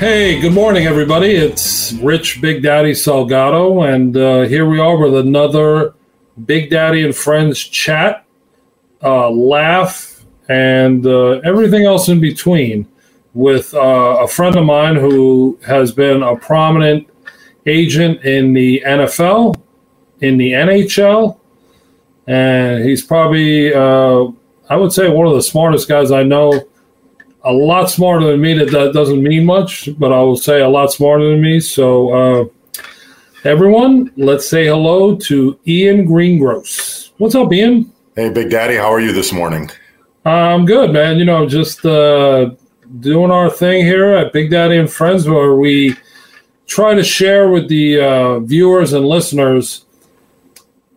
Hey, good morning, everybody. It's Rich Big Daddy Salgado, and here we are with another Big Daddy and Friends chat, laugh, and everything else in between with a friend of mine who has been a prominent agent in the NFL, in the NHL, and he's probably, I would say, one of the smartest guys I know. A lot smarter than me. That doesn't mean much, but I will say a lot smarter than me. So, everyone, let's say hello to Ian Greengross. What's up, Ian? Hey, Big Daddy. How are you this morning? I'm good, man. You know, just doing our thing here at Big Daddy and Friends, where we try to share with the viewers and listeners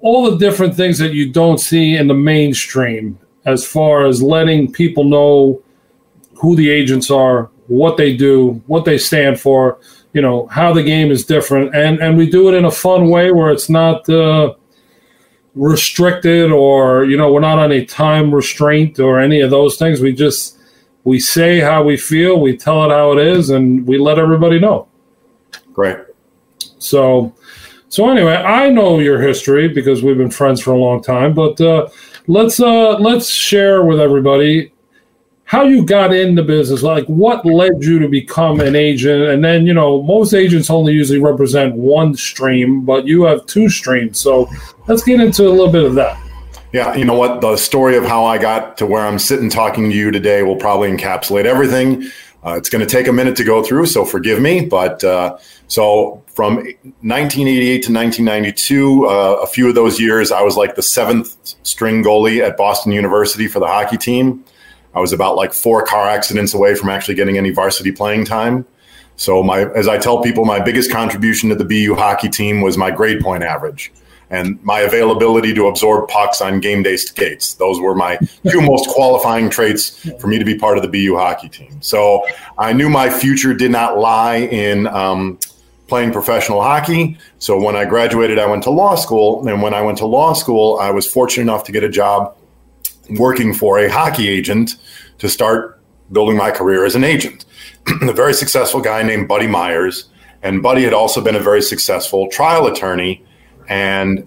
all the different things that you don't see in the mainstream as far as letting people know who the agents are, what they do, what they stand for, you know, how the game is different. And we do it in a fun way where it's not restricted or, you know, we're not on a time restraint or any of those things. We say how we feel, we tell it how it is, and we let everybody know. Great. So anyway, I know your history because we've been friends for a long time, but let's share with everybody how you got in the business, like what led you to become an agent. And then, you know, most agents only usually represent one stream, but you have two streams. So let's get into a little bit of that. Yeah, you know what? The story of how I got to where I'm sitting talking to you today will probably encapsulate everything. It's going to take a minute to go through, so forgive me. But so from 1988 to 1992, a few of those years, I was like the seventh string goalie at Boston University for the hockey team. I was about like 4 car accidents away from actually getting any varsity playing time. So as I tell people, my biggest contribution to the BU hockey team was my grade point average and my availability to absorb pucks on game day skates. Those were my two most qualifying traits for me to be part of the BU hockey team. So I knew my future did not lie in playing professional hockey. So when I graduated, I went to law school. And when I went to law school, I was fortunate enough to get a job working for a hockey agent to start building my career as an agent. A very successful guy named Buddy Myers, and Buddy had also been a very successful trial attorney. And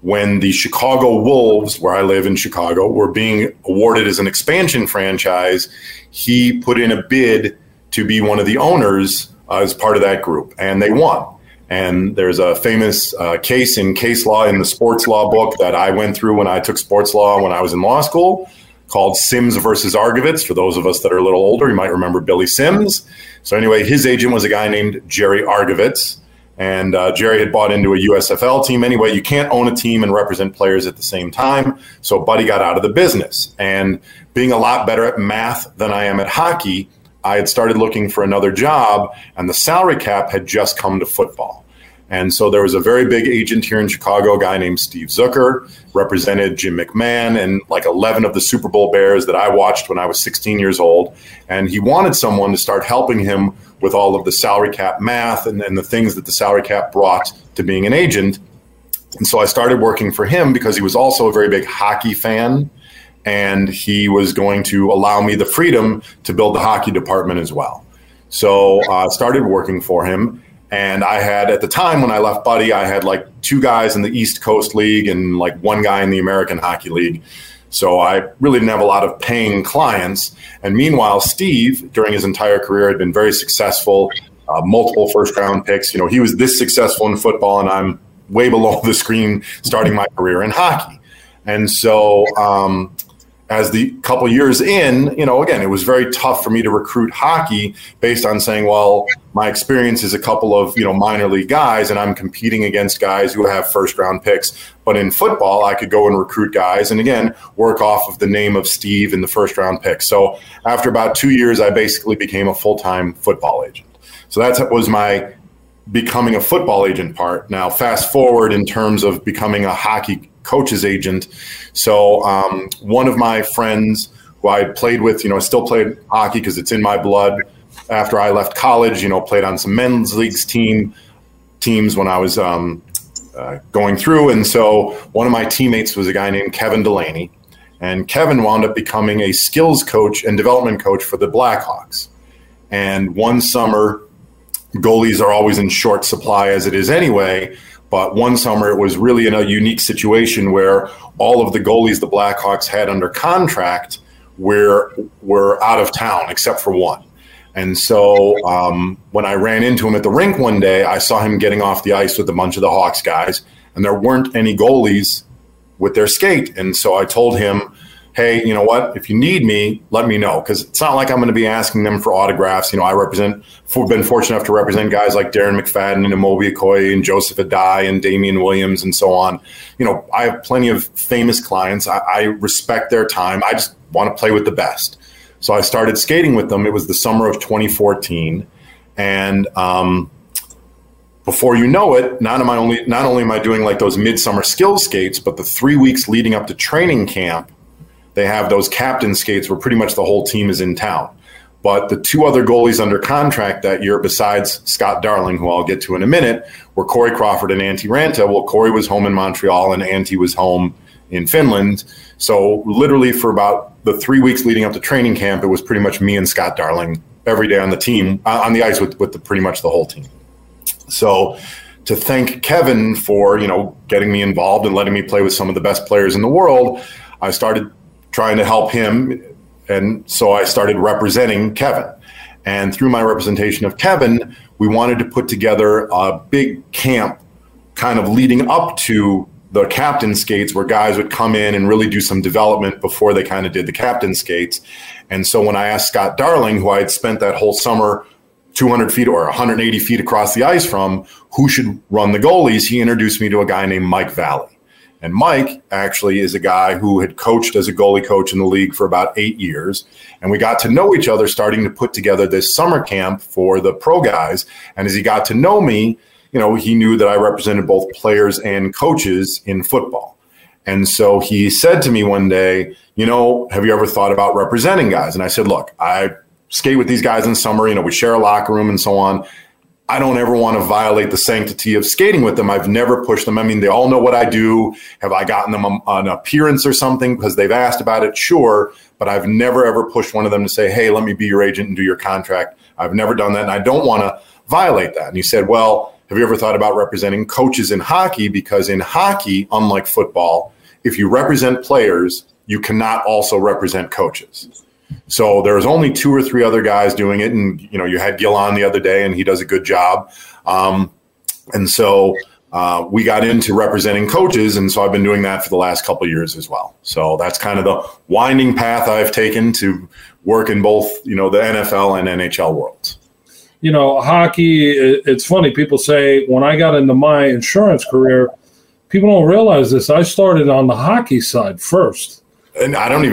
when the Chicago Wolves, where I live in Chicago, were being awarded as an expansion franchise, he put in a bid to be one of the owners as part of that group, and they won. And there's a famous case in case law in the sports law book that I went through when I took sports law when I was in law school called Sims versus Argovitz. For those of us that are a little older, you might remember Billy Sims. So anyway, his agent was a guy named Jerry Argovitz, and Jerry had bought into a USFL team. Anyway, you can't own a team and represent players at the same time. So Buddy got out of the business, and being a lot better at math than I am at hockey, I had started looking for another job, and the salary cap had just come to football. And so there was a very big agent here in Chicago, a guy named Steve Zucker, represented Jim McMahon and like 11 of the Super Bowl Bears that I watched when I was 16 years old. And he wanted someone to start helping him with all of the salary cap math and the things that the salary cap brought to being an agent. And so I started working for him because he was also a very big hockey fan. And he was going to allow me the freedom to build the hockey department as well. So I started working for him. And I had, at the time when I left Buddy, I had like 2 guys in the East Coast League and like 1 guy in the American Hockey League. So I really didn't have a lot of paying clients. And meanwhile, Steve, during his entire career, had been very successful, multiple first-round picks. You know, he was this successful in football, and I'm way below the screen starting my career in hockey. And so as the couple years in, you know, again, it was very tough for me to recruit hockey based on saying, well, my experience is a couple of, you know, minor league guys, and I'm competing against guys who have first round picks. But in football, I could go and recruit guys and, again, work off of the name of Steve and the first round pick. So after about 2 years, I basically became a full-time football agent. So that was my becoming a football agent part. Now, fast forward in terms of becoming a hockey coach's agent. So one of my friends who I played with, you know, I still played hockey because it's in my blood. After I left college, you know, played on some men's leagues teams when I was going through. And so one of my teammates was a guy named Kevin Delaney. And Kevin wound up becoming a skills coach and development coach for the Blackhawks. And one summer, goalies are always in short supply as it is anyway, but one summer it was really in a unique situation where all of the goalies the Blackhawks had under contract were out of town except for one. And so when I ran into him at the rink one day, I saw him getting off the ice with a bunch of the Hawks guys, and there weren't any goalies with their skate. And so I told him, hey, you know what? If you need me, let me know, because it's not like I'm going to be asking them for autographs. You know, I've been fortunate enough to represent guys like Darren McFadden and Amobi Okoye and Joseph Adai and Damian Williams and so on. You know, I have plenty of famous clients. I respect their time. I just want to play with the best. So I started skating with them. It was the summer of 2014, and before you know it, not only am I doing like those midsummer skill skates, but the 3 weeks leading up to training camp, they have those captain skates where pretty much the whole team is in town. But the two other goalies under contract that year, besides Scott Darling, who I'll get to in a minute, were Corey Crawford and Antti Ranta. Well, Corey was home in Montreal, and Antti was home in Finland. So literally for about the 3 weeks leading up to training camp, it was pretty much me and Scott Darling every day on the team, on the ice with pretty much the whole team. So to thank Kevin for, you know, getting me involved and letting me play with some of the best players in the world, I started trying to help him. And so I started representing Kevin. And through my representation of Kevin, we wanted to put together a big camp kind of leading up to the captain skates, where guys would come in and really do some development before they kind of did the captain skates. And so when I asked Scott Darling, who I had spent that whole summer 200 feet or 180 feet across the ice from, who should run the goalies, he introduced me to a guy named Mike Valley. And Mike actually is a guy who had coached as a goalie coach in the league for about 8 years. And we got to know each other, starting to put together this summer camp for the pro guys. And as he got to know me, you know, he knew that I represented both players and coaches in football. And so he said to me one day, you know, have you ever thought about representing guys? And I said, look, I skate with these guys in summer, you know, we share a locker room and so on. I don't ever want to violate the sanctity of skating with them. I've never pushed them. I mean, they all know what I do. Have I gotten them an appearance or something because they've asked about it? Sure. But I've never, ever pushed one of them to say, hey, let me be your agent and do your contract. I've never done that. And I don't want to violate that. And he said, well, have you ever thought about representing coaches in hockey? Because in hockey, unlike football, if you represent players, you cannot also represent coaches. So there's only two or three other guys doing it. And, you know, you had Gil on the other day, and he does a good job. And so we got into representing coaches. And so I've been doing that for the last couple of years as well. So that's kind of the winding path I've taken to work in both, you know, the NFL and NHL worlds. You know, hockey, it's funny. People say, when I got into my insurance career, people don't realize this. I started on the hockey side first. And I don't think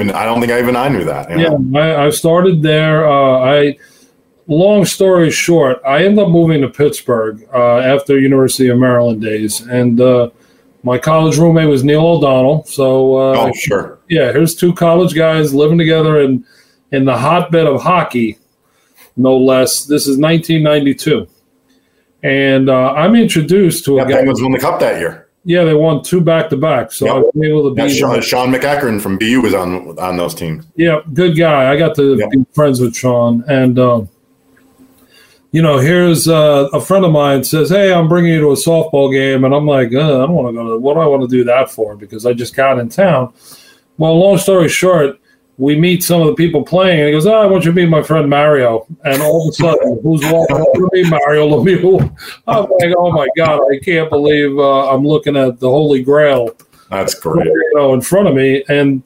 I knew that. You know? Yeah, I started there. Long story short, I ended up moving to Pittsburgh after University of Maryland days. And my college roommate was Neil O'Donnell. So, sure. Yeah, here's two college guys living together in the hotbed of hockey. No less. This is 1992. And I'm introduced to a guy. Penguins won the cup that year. Yeah, they won two back-to-back. So I was able to be Sean McEachern from BU was on those teams. Yeah, good guy. I got to be friends with Sean. And, you know, here's a friend of mine says, hey, I'm bringing you to a softball game. And I'm like, I don't want to go to – what do I want to do that for? Because I just got in town. Well, long story short, we meet some of the people playing, and he goes, I want you to meet my friend Mario. And all of a sudden, who's walking over to me? Mario Lemieux. I'm like, oh, my God, I can't believe I'm looking at the Holy Grail. That's great. You know, in front of me. And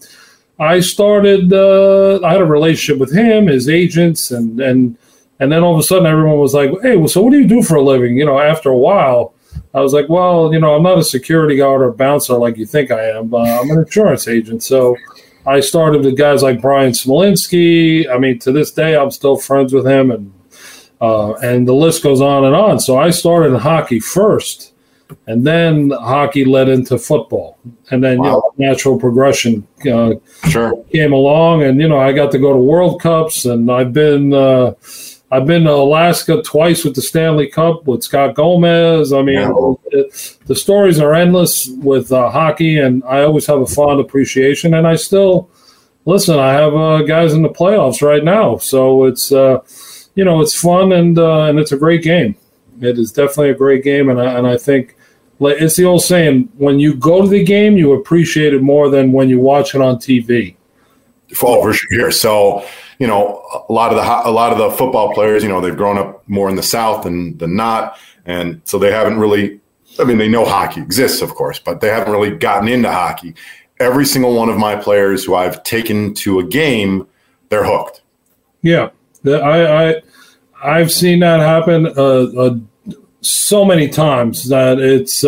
I started I had a relationship with him, his agents, and then all of a sudden everyone was like, hey, well, so what do you do for a living? You know, after a while, I was like, well, you know, I'm not a security guard or a bouncer like you think I am. I'm an insurance agent, so – I started with guys like Brian Smolinski. I mean, to this day, I'm still friends with him, and the list goes on and on. So I started in hockey first, and then hockey led into football, and then you know, natural progression came along. And you know, I got to go to World Cups, and I've been to Alaska twice with the Stanley Cup with Scott Gomez. I mean, the stories are endless with hockey, and I always have a fond appreciation. And I still, listen, I have guys in the playoffs right now. So it's, you know, it's fun and it's a great game. It is definitely a great game, and I think it's the old saying: when you go to the game, you appreciate it more than when you watch it on TV. Oh, for sure. So, you know, a lot of the football players, you know, they've grown up more in the South than not, and so they haven't really. I mean, they know hockey exists, of course, but they haven't really gotten into hockey. Every single one of my players who I've taken to a game, they're hooked. Yeah, I've seen that happen so many times that it's,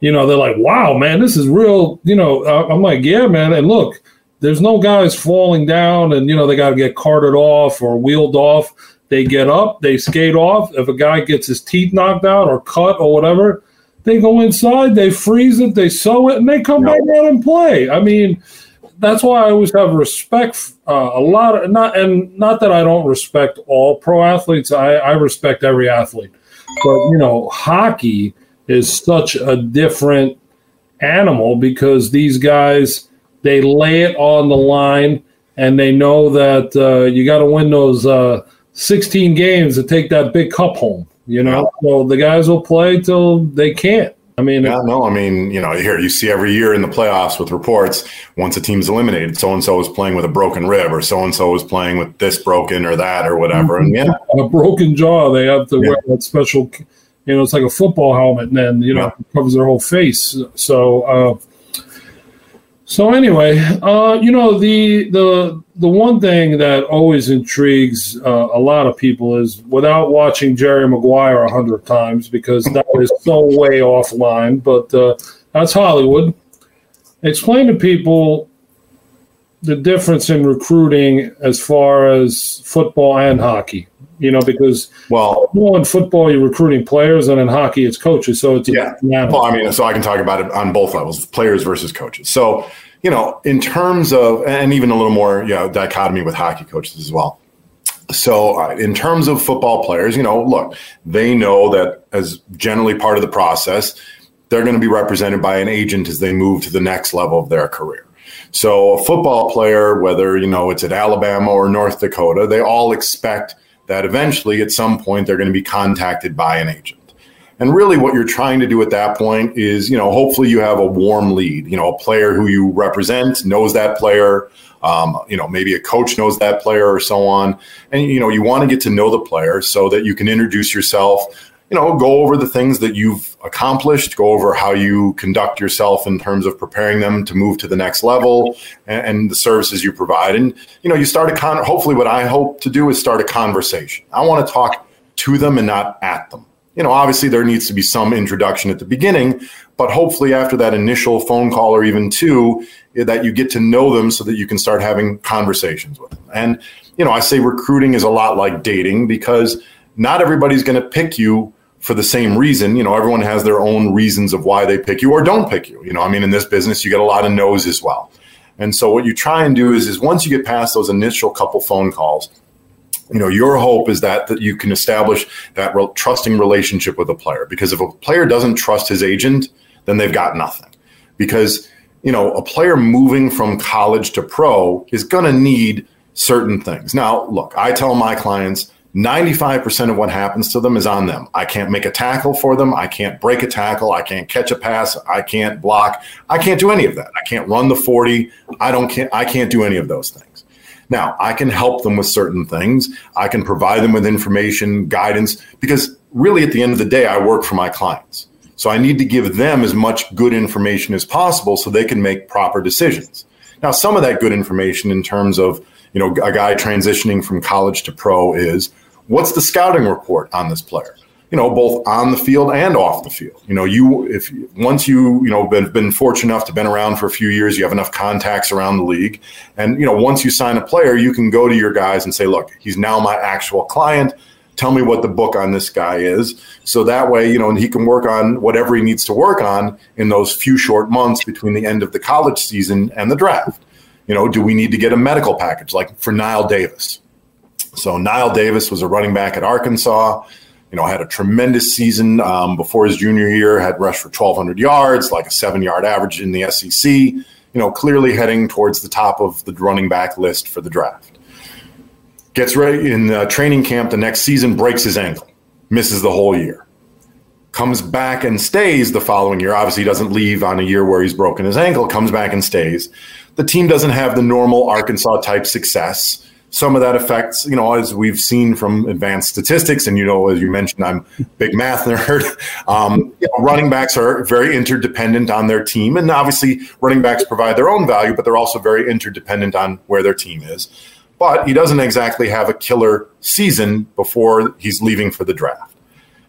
you know, they're like, wow, man, this is real. You know, I'm like, yeah, man. And look, there's no guys falling down and, you know, they got to get carted off or wheeled off. They get up, they skate off. If a guy gets his teeth knocked out or cut or whatever, they go inside, they freeze it, they sew it, and they come back out and play. I mean, that's why I always have respect a lot of, not that I don't respect all pro athletes. I respect every athlete. But, you know, hockey is such a different animal because these guys, they lay it on the line and they know that you got to win those 16 games to take that big cup home, you know? Yeah. So the guys will play till they can't. I mean, you know, here you see every year in the playoffs with reports, once a team's eliminated, so-and-so is playing with a broken rib or so-and-so is playing with this broken or that or whatever. And yeah, a broken jaw, they have to wear that special, you know, it's like a football helmet and then, you know, it covers their whole face. So anyway, you know, the one thing that always intrigues a lot of people is without watching Jerry Maguire 100 times because that is so way offline, but that's Hollywood. Explain to people the difference in recruiting as far as football and hockey, you know, because in football you're recruiting players and in hockey it's coaches. So it's so I can talk about it on both levels, players versus coaches. So, you know, in terms of, and even a little more, you know, dichotomy with hockey coaches as well. So in terms of football players, you know, look, they know that as generally part of the process, they're going to be represented by an agent as they move to the next level of their career. So a football player, whether, you know, it's at Alabama or North Dakota, they all expect that eventually at some point they're going to be contacted by an agent. And really what you're trying to do at that point is, you know, hopefully you have a warm lead, you know, a player who you represent knows that player, you know, maybe a coach knows that player or so on. And, you know, you want to get to know the player so that you can introduce yourself, you know, go over the things that you've accomplished, go over how you conduct yourself in terms of preparing them to move to the next level and the services you provide. And, you know, you start hopefully what I hope to do is start a conversation. I want to talk to them and not at them. You know, obviously there needs to be some introduction at the beginning, but hopefully after that initial phone call or even two, that you get to know them so that you can start having conversations with them. And, you know, I say recruiting is a lot like dating because not everybody's going to pick you for the same reason. You know, everyone has their own reasons of why they pick you or don't pick you. You know, I mean, in this business, you get a lot of no's as well. And so what you try and do is once you get past those initial couple phone calls, you know, your hope is that you can establish that trusting relationship with a player. Because if a player doesn't trust his agent, then they've got nothing. Because, you know, a player moving from college to pro is going to need certain things. Now, look, I tell my clients, 95% of what happens to them is on them. I can't make a tackle for them. I can't break a tackle. I can't catch a pass. I can't block. I can't do any of that. I can't run the 40. I can't do any of those things. Now, I can help them with certain things. I can provide them with information, guidance, because really at the end of the day, I work for my clients. So I need to give them as much good information as possible so they can make proper decisions. Now, some of that good information in terms of, you know, a guy transitioning from college to pro is, what's the scouting report on this player? You know, both on the field and off the field. You know, once you've been fortunate enough to been around for a few years, you have enough contacts around the league. And, you know, once you sign a player, you can go to your guys and say, look, he's now my actual client. Tell me what the book on this guy is. So that way, you know, and he can work on whatever he needs to work on in those few short months between the end of the college season and the draft. You know, do we need to get a medical package like for Nile Davis? So Nile Davis was a running back at Arkansas, you know, had a tremendous season before his junior year, had rushed for 1,200 yards, like a 7-yard average in the SEC, you know, clearly heading towards the top of the running back list for the draft. Gets ready in training camp the next season, breaks his ankle, misses the whole year. Comes back and stays the following year. Obviously, he doesn't leave on a year where he's broken his ankle, comes back and stays. The team doesn't have the normal Arkansas-type success. Some of that affects, you know, as we've seen from advanced statistics, and, you know, as you mentioned, I'm a big math nerd. You know, running backs are very interdependent on their team, and obviously running backs provide their own value, but they're also very interdependent on where their team is. But he doesn't exactly have a killer season before he's leaving for the draft.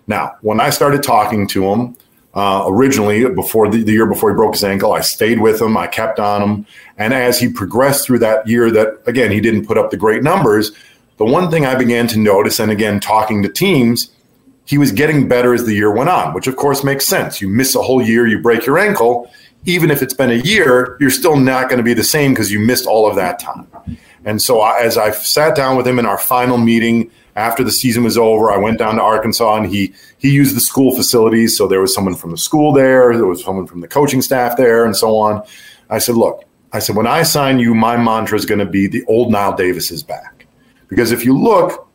Now, when I started talking to him originally, before the year before he broke his ankle, I stayed with him. I kept on him. And as he progressed through that year that, again, he didn't put up the great numbers, the one thing I began to notice, and again, talking to teams, he was getting better as the year went on, which, of course, makes sense. You miss a whole year, you break your ankle. Even if it's been a year, you're still not going to be the same because you missed all of that time. And so as I sat down with him in our final meeting, after the season was over, I went down to Arkansas, and he used the school facilities. So there was someone from the school there. There was someone from the coaching staff there and so on. I said, look, I said, when I sign you, my mantra is going to be the old Nile Davis is back. Because if you look,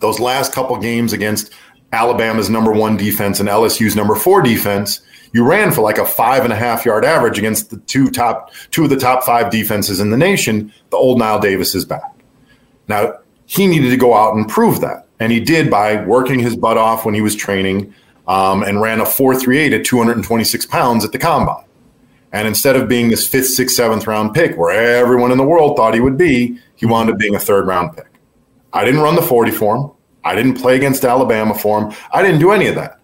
those last couple games against Alabama's number one defense and LSU's number four defense, you ran for like a 5.5 yard average against the two of the top five defenses in the nation. The old Nile Davis is back. Now, he needed to go out and prove that. And he did by working his butt off when he was training and ran a 4.38 at 226 pounds at the combine. And instead of being this 5th, 6th, 7th round pick where everyone in the world thought he would be, he wound up being a 3rd round pick. I didn't run the 40 for him. I didn't play against Alabama for him. I didn't do any of that.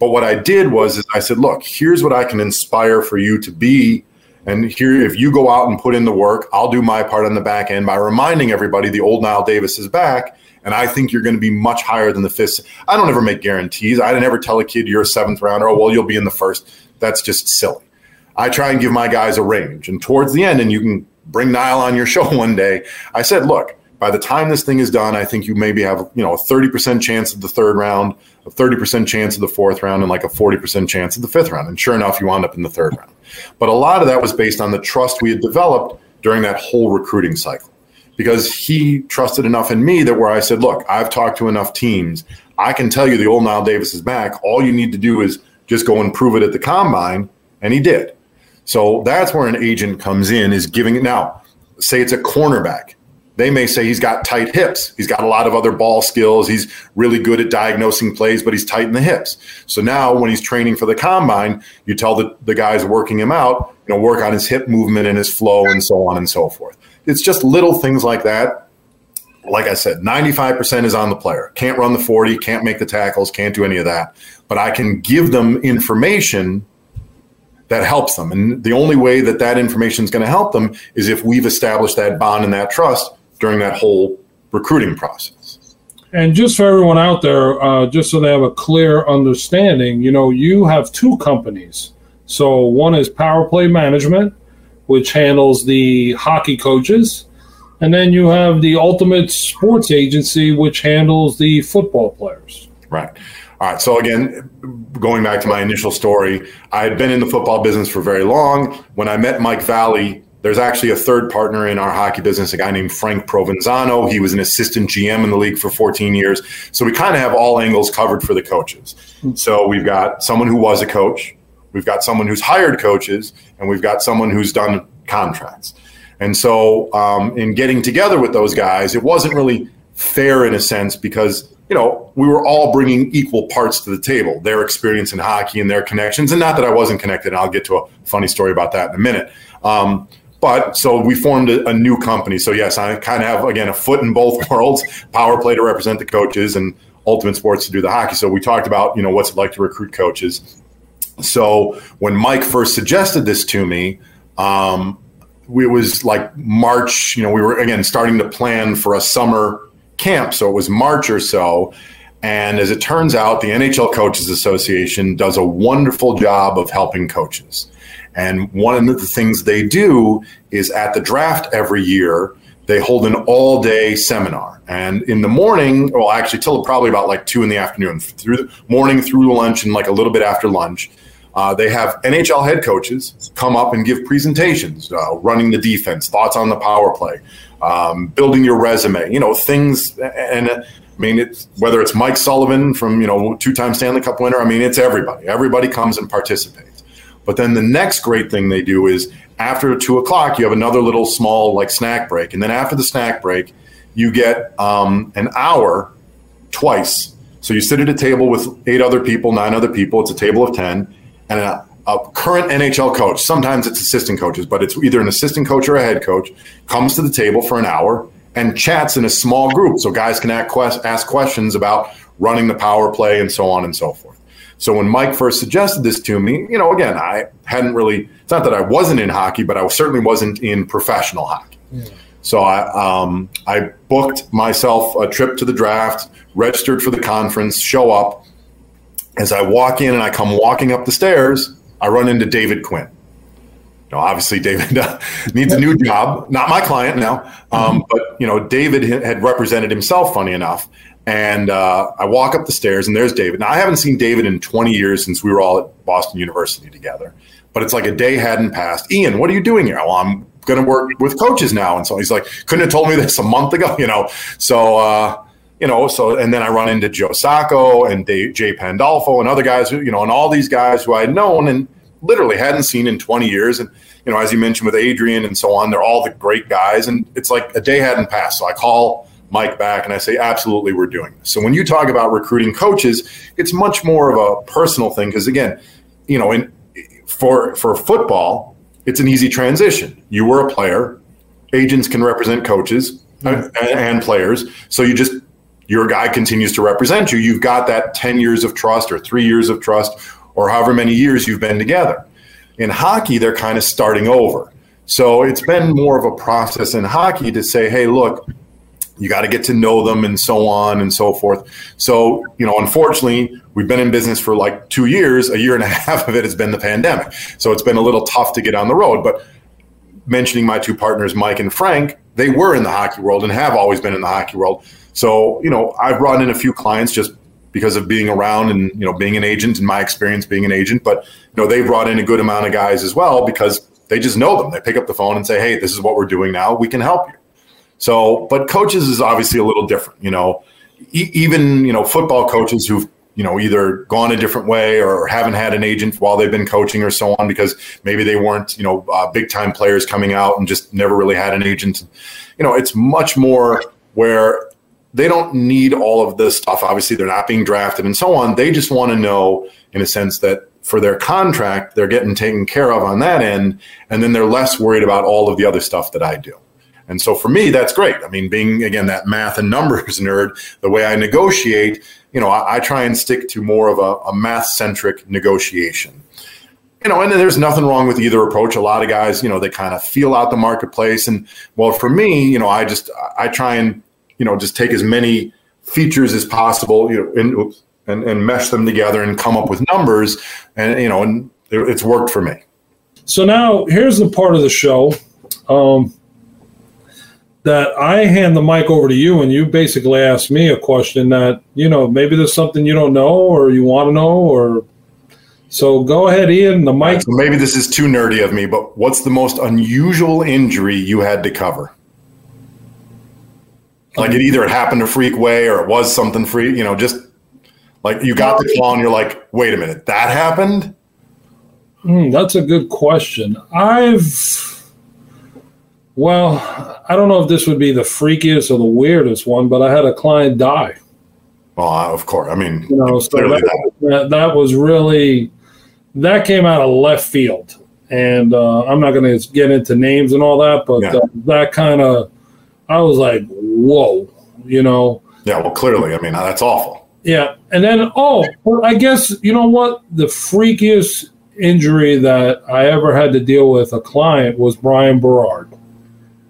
But what I did was I said, look, here's what I can inspire for you to be. And here, if you go out and put in the work, I'll do my part on the back end by reminding everybody the old Nile Davis is back, and I think you're going to be much higher than the 5th. I don't ever make guarantees. I never tell a kid you're a 7th rounder, oh, well, you'll be in the 1st. That's just silly. I try and give my guys a range. And towards the end, and you can bring Nile on your show one day, I said, look, by the time this thing is done, I think you maybe have, you know, a 30% chance of the 3rd round, a 30% chance of the 4th round, and like a 40% chance of the 5th round. And sure enough, you wound up in the 3rd round. But a lot of that was based on the trust we had developed during that whole recruiting cycle, because he trusted enough in me that where I said, look, I've talked to enough teams. I can tell you the old Nile Davis is back. All you need to do is just go and prove it at the combine. And he did. So that's where an agent comes in, is giving it. Now, say it's a cornerback. They may say he's got tight hips. He's got a lot of other ball skills. He's really good at diagnosing plays, but he's tight in the hips. So now when he's training for the combine, you tell the guys working him out, you know, work on his hip movement and his flow and so on and so forth. It's just little things like that. Like I said, 95% is on the player. Can't run the 40, can't make the tackles, can't do any of that. But I can give them information that helps them. And the only way that that information is going to help them is if we've established that bond and that trust during that whole recruiting process. And just for everyone out there, just so they have a clear understanding, you know, you have two companies. So one is Power Play Management, which handles the hockey coaches. And then you have the Ultimate Sports Agency, which handles the football players. Right. All right. So again, going back to my initial story, I had been in the football business for very long. When I met Mike Valley, there's actually a third partner in our hockey business, a guy named Frank Provenzano. He was an assistant GM in the league for 14 years. So we kind of have all angles covered for the coaches. So we've got someone who was a coach. We've got someone who's hired coaches. And we've got someone who's done contracts. And so in getting together with those guys, it wasn't really fair in a sense because, you know, we were all bringing equal parts to the table, their experience in hockey and their connections. And not that I wasn't connected. And I'll get to a funny story about that in a minute. But so we formed a new company. So, yes, I kind of have, again, a foot in both worlds, Power Play to represent the coaches and Ultimate Sports to do the hockey. So we talked about, you know, what's it like to recruit coaches. So when Mike first suggested this to me, it was like March. You know, we were, again, starting to plan for a summer camp. So it was March or so. And as it turns out, the NHL Coaches Association does a wonderful job of helping coaches. And one of the things they do is at the draft every year, they hold an all-day seminar. And in the morning, well, actually till probably about like 2 in the afternoon, through the morning through lunch and like a little bit after lunch, They have NHL head coaches come up and give presentations, running the defense, thoughts on the power play, building your resume, you know, things. And I mean, it's whether it's Mike Sullivan from, you know, two-time Stanley Cup winner. I mean, it's everybody. Everybody comes and participates. But then the next great thing they do is after 2 o'clock, you have another little small like snack break. And then after the snack break, you get an hour twice. So you sit at a table with 8 other people, 9 other people. It's a table of 10. And a current NHL coach, sometimes it's assistant coaches, but it's either an assistant coach or a head coach, comes to the table for an hour and chats in a small group so guys can ask questions about running the power play and so on and so forth. So when Mike first suggested this to me, you know, again, I hadn't really – it's not that I wasn't in hockey, but I certainly wasn't in professional hockey. Yeah. So I booked myself a trip to the draft, registered for the conference, show up. As I walk in and I come walking up the stairs, I run into David Quinn. Now, obviously, David needs a new job. Not my client now. But, you know, David had represented himself, funny enough. And I walk up the stairs, and there's David. Now, I haven't seen David in 20 years since we were all at Boston University together. But it's like a day hadn't passed. Ian, what are you doing here? Well, I'm going to work with coaches now. And so he's like, couldn't have told me this a month ago, you know. So, you know, so and then I run into Joe Sacco and Jay Pandolfo and other guys, who, you know, and all these guys who I had known and literally hadn't seen in 20 years. And, you know, as you mentioned with Adrian and so on, they're all the great guys. And it's like a day hadn't passed. So I call Mike back and I say, absolutely, we're doing this. So when you talk about recruiting coaches, it's much more of a personal thing because, again, you know, for football, it's an easy transition. You were a player. Agents can represent coaches and players. So you just – your guy continues to represent you. You've got that 10 years of trust or 3 years of trust or however many years you've been together. In hockey, they're kind of starting over. So it's been more of a process in hockey to say, hey, look, you got to get to know them and so on and so forth. So, you know, unfortunately, we've been in business for like 2 years. A year and a half of it has been the pandemic. So it's been a little tough to get on the road. But mentioning my two partners, Mike and Frank, they were in the hockey world and have always been in the hockey world. So, you know, I've brought in a few clients just because of being around and, you know, being an agent and my experience being an agent. But, you know, they've brought in a good amount of guys as well because they just know them. They pick up the phone and say, hey, this is what we're doing now. We can help you. So, but coaches is obviously a little different, you know, even, you know, football coaches who've, you know, either gone a different way or haven't had an agent while they've been coaching or so on because maybe they weren't, you know, big time players coming out and just never really had an agent. You know, it's much more where they don't need all of this stuff. Obviously, they're not being drafted and so on. They just want to know, in a sense, that for their contract, they're getting taken care of on that end, and then they're less worried about all of the other stuff that I do. And so for me, that's great. I mean, being, again, that math and numbers nerd, the way I negotiate, you know, I try and stick to more of a math-centric negotiation. You know, and there's nothing wrong with either approach. A lot of guys, you know, they kind of feel out the marketplace. And, well, for me, you know, I try and, you know, just take as many features as possible, you know, and mesh them together and come up with numbers. And, you know, and it's worked for me. So now here's the part of the show that I hand the mic over to you, and you basically ask me a question that, you know, maybe there's something you don't know or you want to know. Or so go ahead, Ian, the mic. All right, so maybe this is too nerdy of me, but what's the most unusual injury you had to cover? Like it either happened a freak way or it was something freak, you know, just like you got the call and you're like, wait a minute, that happened? That's a good question. Well, I don't know if this would be the freakiest or the weirdest one, but I had a client die. Well, of course. I mean, you know, so that was really, that came out of left field. And I'm not going to get into names and all that, but yeah. That kind of, I was like, whoa, you know. Yeah, well, clearly. I mean, that's awful. Yeah. And then, well, I guess, you know what? The freakiest injury that I ever had to deal with a client was Bryan Berard.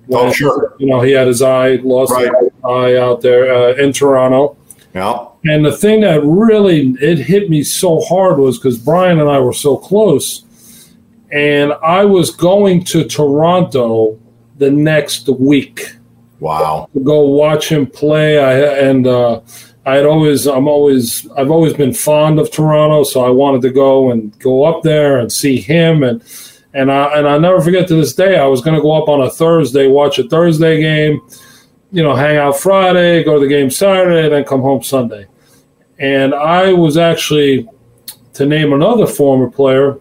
When, oh, sure. You know, he had his eye, lost his eye out there in Toronto. Yeah. And the thing that really, it hit me so hard was because Bryan and I were so close. And I was going to Toronto the next week. Wow. To go watch him play. I, and I've always been fond of Toronto, so I wanted to go up there and see him, and I'll never forget to this day. I was going to go up on a Thursday, watch a Thursday game, hang out Friday, go to the game Saturday, and then come home Sunday. And I was actually, to name another former player,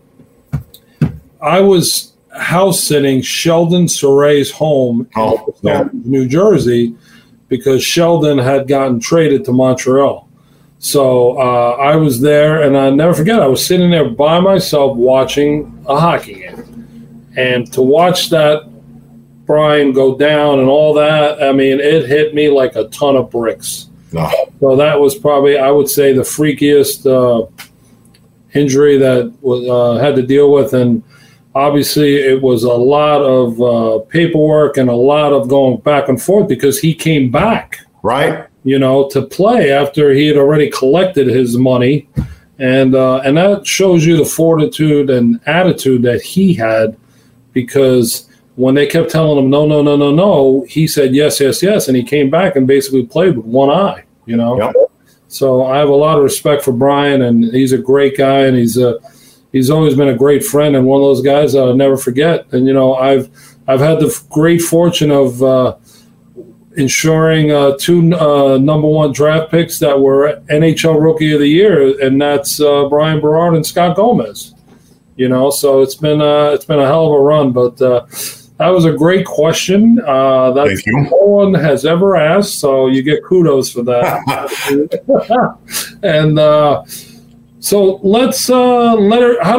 I was house sitting Sheldon Souray's home in New Jersey, because Sheldon had gotten traded to Montreal. So I was there, and I'll never forget, I was sitting there by myself watching a hockey game. And to watch that Brian go down and all that, I mean, it hit me like a ton of bricks. No. So that was probably, I would say, the freakiest injury that was had to deal with. And obviously, it was a lot of paperwork and a lot of going back and forth, because he came back, right? To play after he had already collected his money, and that shows you the fortitude and attitude that he had, because when they kept telling him no, he said yes, and he came back and basically played with one eye, Yep. So I have a lot of respect for Brian, and he's a great guy, and He's always been a great friend and one of those guys that I'll never forget. And, I've had the great fortune of ensuring two number one draft picks that were NHL Rookie of the Year, and that's Bryan Berard and Scott Gomez. So it's been a hell of a run. But that was a great question. That's no one has ever asked, so you get kudos for that. And so let's how do the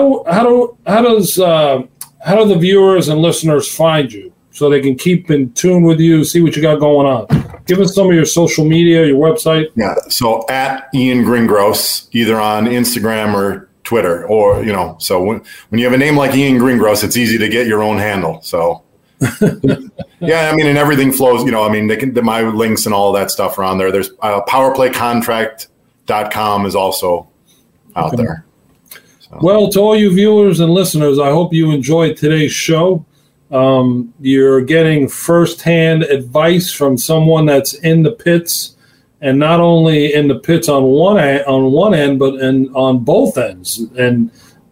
viewers and listeners find you so they can keep in tune with you, see what you got going on? Give us some of your social media, your website. Yeah, so at Ian Greengross, either on Instagram or Twitter, or So when you have a name like Ian Greengross, it's easy to get your own handle. So yeah, and everything flows. My links and all that stuff are on there. There's powerplaycontract.com is also out there. So. Well, to all you viewers and listeners, I hope you enjoyed today's show. You're getting firsthand advice from someone that's in the pits, and not only in the pits on one end, but on both ends, and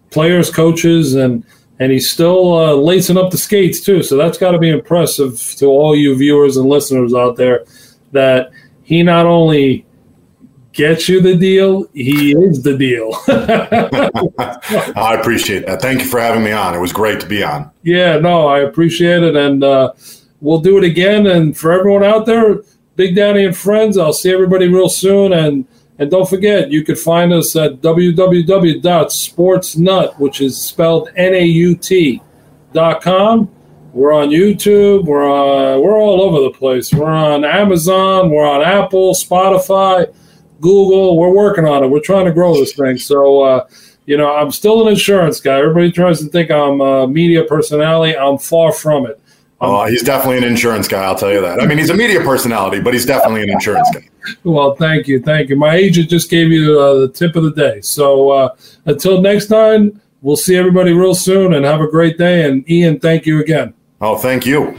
players, coaches, and he's still lacing up the skates too. So that's got to be impressive to all you viewers and listeners out there, that he not only gets you the deal, he is the deal. I appreciate that. Thank you for having me on. It was great to be on. Yeah, no, I appreciate it. And we'll do it again. And for everyone out there, Big Daddy and friends, I'll see everybody real soon. And don't forget, you can find us at www.sportsnut, which is spelled NAUT.com. We're on YouTube. We're all over the place. We're on Amazon. We're on Apple, Spotify, Google. We're working on it. We're trying to grow this thing. So, I'm still an insurance guy. Everybody tries to think I'm a media personality. I'm far from it. He's definitely an insurance guy, I'll tell you that. He's a media personality, but he's definitely an insurance guy. Well, thank you. Thank you. My agent just gave you the tip of the day. So until next time, we'll see everybody real soon, and have a great day. And Ian, thank you again. Oh, thank you.